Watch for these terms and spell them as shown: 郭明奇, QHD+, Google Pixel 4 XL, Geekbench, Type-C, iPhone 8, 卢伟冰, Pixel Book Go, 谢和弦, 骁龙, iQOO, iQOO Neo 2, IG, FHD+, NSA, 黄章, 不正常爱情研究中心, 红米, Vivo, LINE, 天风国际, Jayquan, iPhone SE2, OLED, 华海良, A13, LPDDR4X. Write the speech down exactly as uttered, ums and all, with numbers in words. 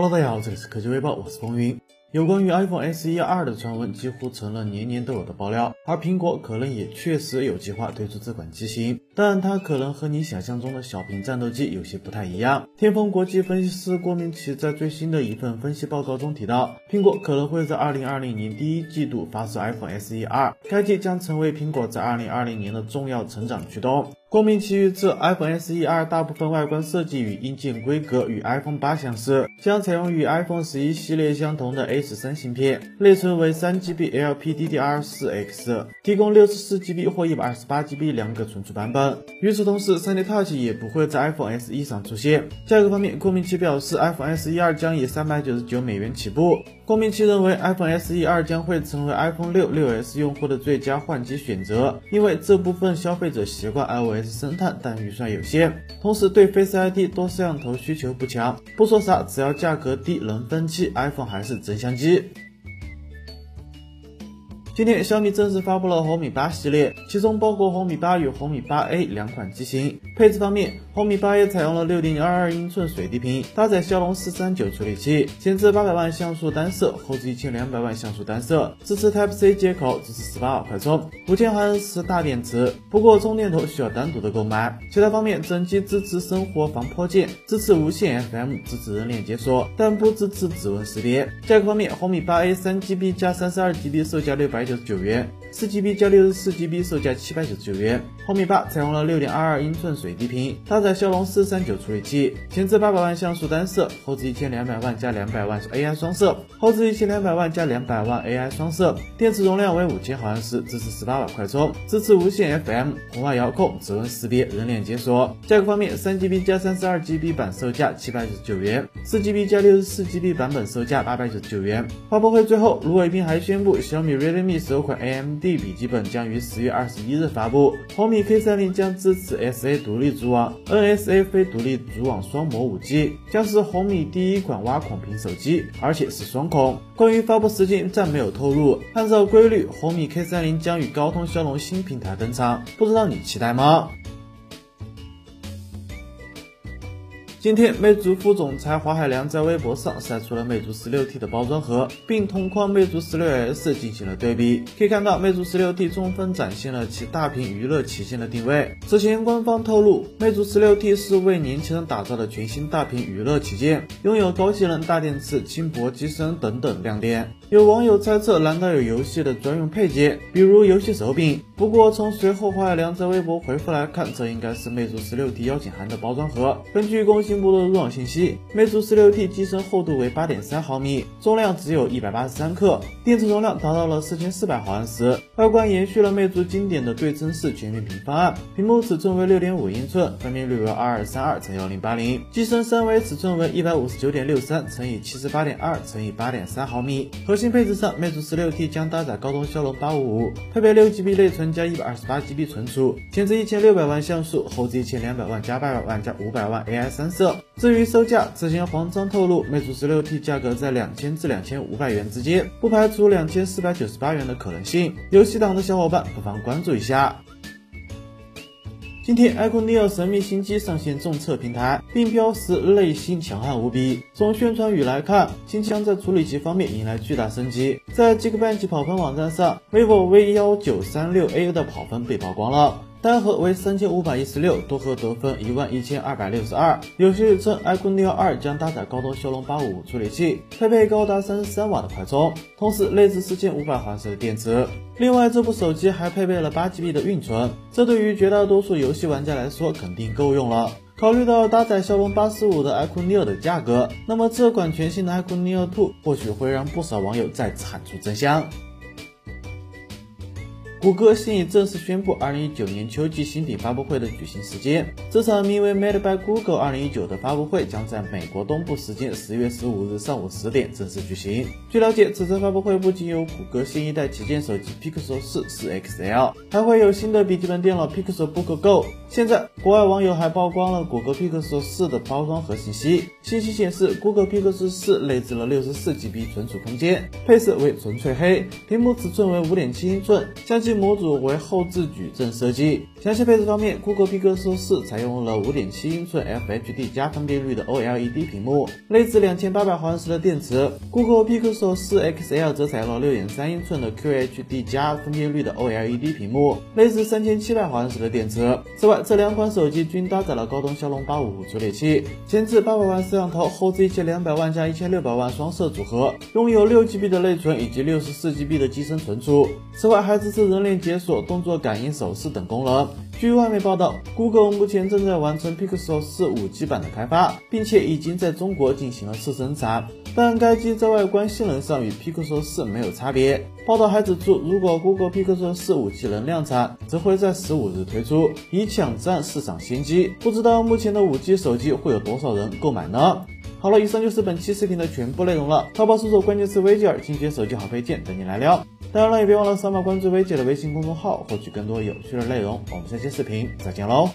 Hello， 大家好，这里是科技微报，我是风云。有关于 iPhone S E 二的传闻几乎成了年年都有的爆料，而苹果可能也确实有计划推出这款机型，但它可能和你想象中的小屏战斗机有些不太一样。天风国际分析师郭明奇在最新的一份分析报告中提到，苹果可能会在二零二零年第一季度发售 iPhone S E 二，该机将成为苹果在二零二零年的重要成长驱动。郭明奇预测 iPhone S E 二大部分外观设计与硬件规格与 iPhone 八相似，将采用与 iPhone 十一系列相同的 A十三 芯片，内存为 三 G B L P D D R 四 X， 提供 六十四 G B 或 一百二十八 G B 两个存储版本。与此同时 ，三 D Touch 也不会在 iPhone S E 上出现。价格方面，郭明奇表示 iPhone S E 二将以三百九十九美元起步。郭明奇认为 iPhone S E 二将会成为 iPhone 六、六 S 用户的最佳换机选择，因为这部分消费者习惯 iOS。生态但预算有限，同时对 Face I D 多摄像头需求不强。不说啥，只要价格低能分期 ，iPhone 还是真相机。今天，小米正式发布了红米八系列，其中包括红米八与红米八 A 两款机型。配置方面，红米八 A 采用了 六点二二英寸水滴屏，搭载骁龙四三九处理器，前置八百万像素单摄，后置一千两百万像素单摄，支持 Type C 接口，支持十八瓦快充，五千毫安时大电池。不过充电头需要单独的购买。其他方面，整机支持生活防泼溅，支持无线 F M， 支持人脸解锁，但不支持指纹识别。价格方面，红米八 A 三 G B 加 三十二 G B 售价六百九十九元，四 G B 加 六十四 G B 售价七百九十九元。红米八采用了 六点二二英寸水滴屏，搭载骁龙四三九处理器，前置八百万像素单摄，后置一千两百万加两百万 A I 双摄，后置一千两百万加两百万 A I 双摄，电池容量为五千毫安时，支持十八瓦快充，支持无线 F M、 红外遥控、指纹识别、人脸解锁。价格方面， 三 G B 加 三十二 G B 版售价七百九十九元， 四 G B 加 六十四 G B 版本售价八百九十九元。发布会最后，卢伟冰还宣布，小米 Realme 首款 A M D 笔记本将于十月二十一日发布，红米K 三十 将支持 S A 独立组网、N S A 非独立组网双模 五 G， 将是红米第一款挖孔屏手机，而且是双孔。关于发布时间暂没有透露。按照规律，红米 K 三十 将与高通骁龙新平台登场，不知道你期待吗？今天，魅族副总裁华海良在微博上晒出了魅族 十六 T 的包装盒，并同框魅族 十六 S 进行了对比。可以看到，魅族 十六 T 充分展现了其大屏娱乐旗舰的定位。此前官方透露，魅族 十六 T 是为年轻人打造的全新大屏娱乐旗舰，拥有高性能大电池、轻薄机身等等亮点。有网友猜测，难道有游戏的专用配件，比如游戏手柄？不过从随后华海良在微博回复来看，这应该是魅族 十六 T 邀请函的包装盒。根据工信进一步的入网信息，魅族 十六 T 机身厚度为 八点三毫米，重量只有一百八十三克，电池容量达到了四千四百毫安时。外观延续了魅族经典的对称式全面屏方案，屏幕尺寸为 六点五英寸，分辨率为 二二三二乘一零八零， 机身三维尺寸为 一百五十九点六三乘以七十八点二乘以八点三毫米。核心配置上，魅族 十六 T 将搭载高通骁龙八五五，配备 六 G B 内存加 一百二十八 G B 存储，前置一千六百万像素，后置一千两百万加八百万加五百万 A I 三摄。至于售价，此前黄章透露，魅族 十六 T 价格在两千至两千五百元之间，不排除两千四百九十八元的可能性。游戏党的小伙伴不妨关注一下。今天 iQOO Neo 神秘新机上线众测平台，并标识内心强悍无比。从宣传语来看，新机将在处理器方面迎来巨大升级。在 Geekbench 跑分网站上， Vivo V 一九三六 A 的跑分被曝光了，单核为 三千五百一十六， 多核得分 一万一千二百六十二。有消息称 iQOO Neo 二将搭载高通骁龙八五五处理器，配备高达三十三瓦的快充，同时内置四千五百毫安时的电池。另外，这部手机还配备了 八 G B 的运存，这对于绝大多数游戏玩家来说肯定够用了。考虑到搭载骁龙八四五的 iQOO Neo 的价格，那么这款全新的 iQOO Neo 二或许会让不少网友再次喊出真香。谷歌现已正式宣布二零一九年秋季新品发布会的举行时间。这场名为 Made by Google 二零一九的发布会将在美国东部时间十月十五日上午十点正式举行。据了解，此次发布会不仅有谷歌新一代旗舰手机 Pixel 四 四 X L， 还会有新的笔记本电脑 Pixel Book Go。现在，国外网友还曝光了谷歌 Pixel 四的包装盒信息。信息显示， Google Pixel 四内置了 六十四 G B 存储空间，配色为纯粹黑，屏幕尺寸为 五点七英寸，相机模组为后置矩阵设计。详细配置方面 ，Google Pixel 四采用了 五点七英寸 F H D 加分辨率的 O L E D 屏幕，内置两千八百毫安时的电池。Google Pixel 四 X L 则采用了 六点三英寸的 Q H D 加分辨率的 O L E D 屏幕，内置三千七百毫安时的电池。此外，这两款手机均搭载了高通骁龙八五五处理器，前置八百万摄像头，后置一千两百万加一千六百万双摄组合，拥有 六 G B 的内存以及 六十四 G B 的机身存储。此外，还支持人脸解锁、动作感应、手势等功能。据外媒报道 ，Google 目前正在完成 Pixel 四 五 G 版的开发，并且已经在中国进行了试生产，但该机在外观性能上与 Pixel 四没有差别。报道还指出，如果 Google Pixel 四 五 G 能量产，则会在十五日推出，以抢占市场先机。不知道目前的 五 G 手机会有多少人购买呢？好了，以上就是本期视频的全部内容了。淘宝搜索关键词“V G耳”，精选手机好配件，等你来撩。当然了，也别忘了扫码关注V G的微信公众号，获取更多有趣的内容。我们下期视频再见喽！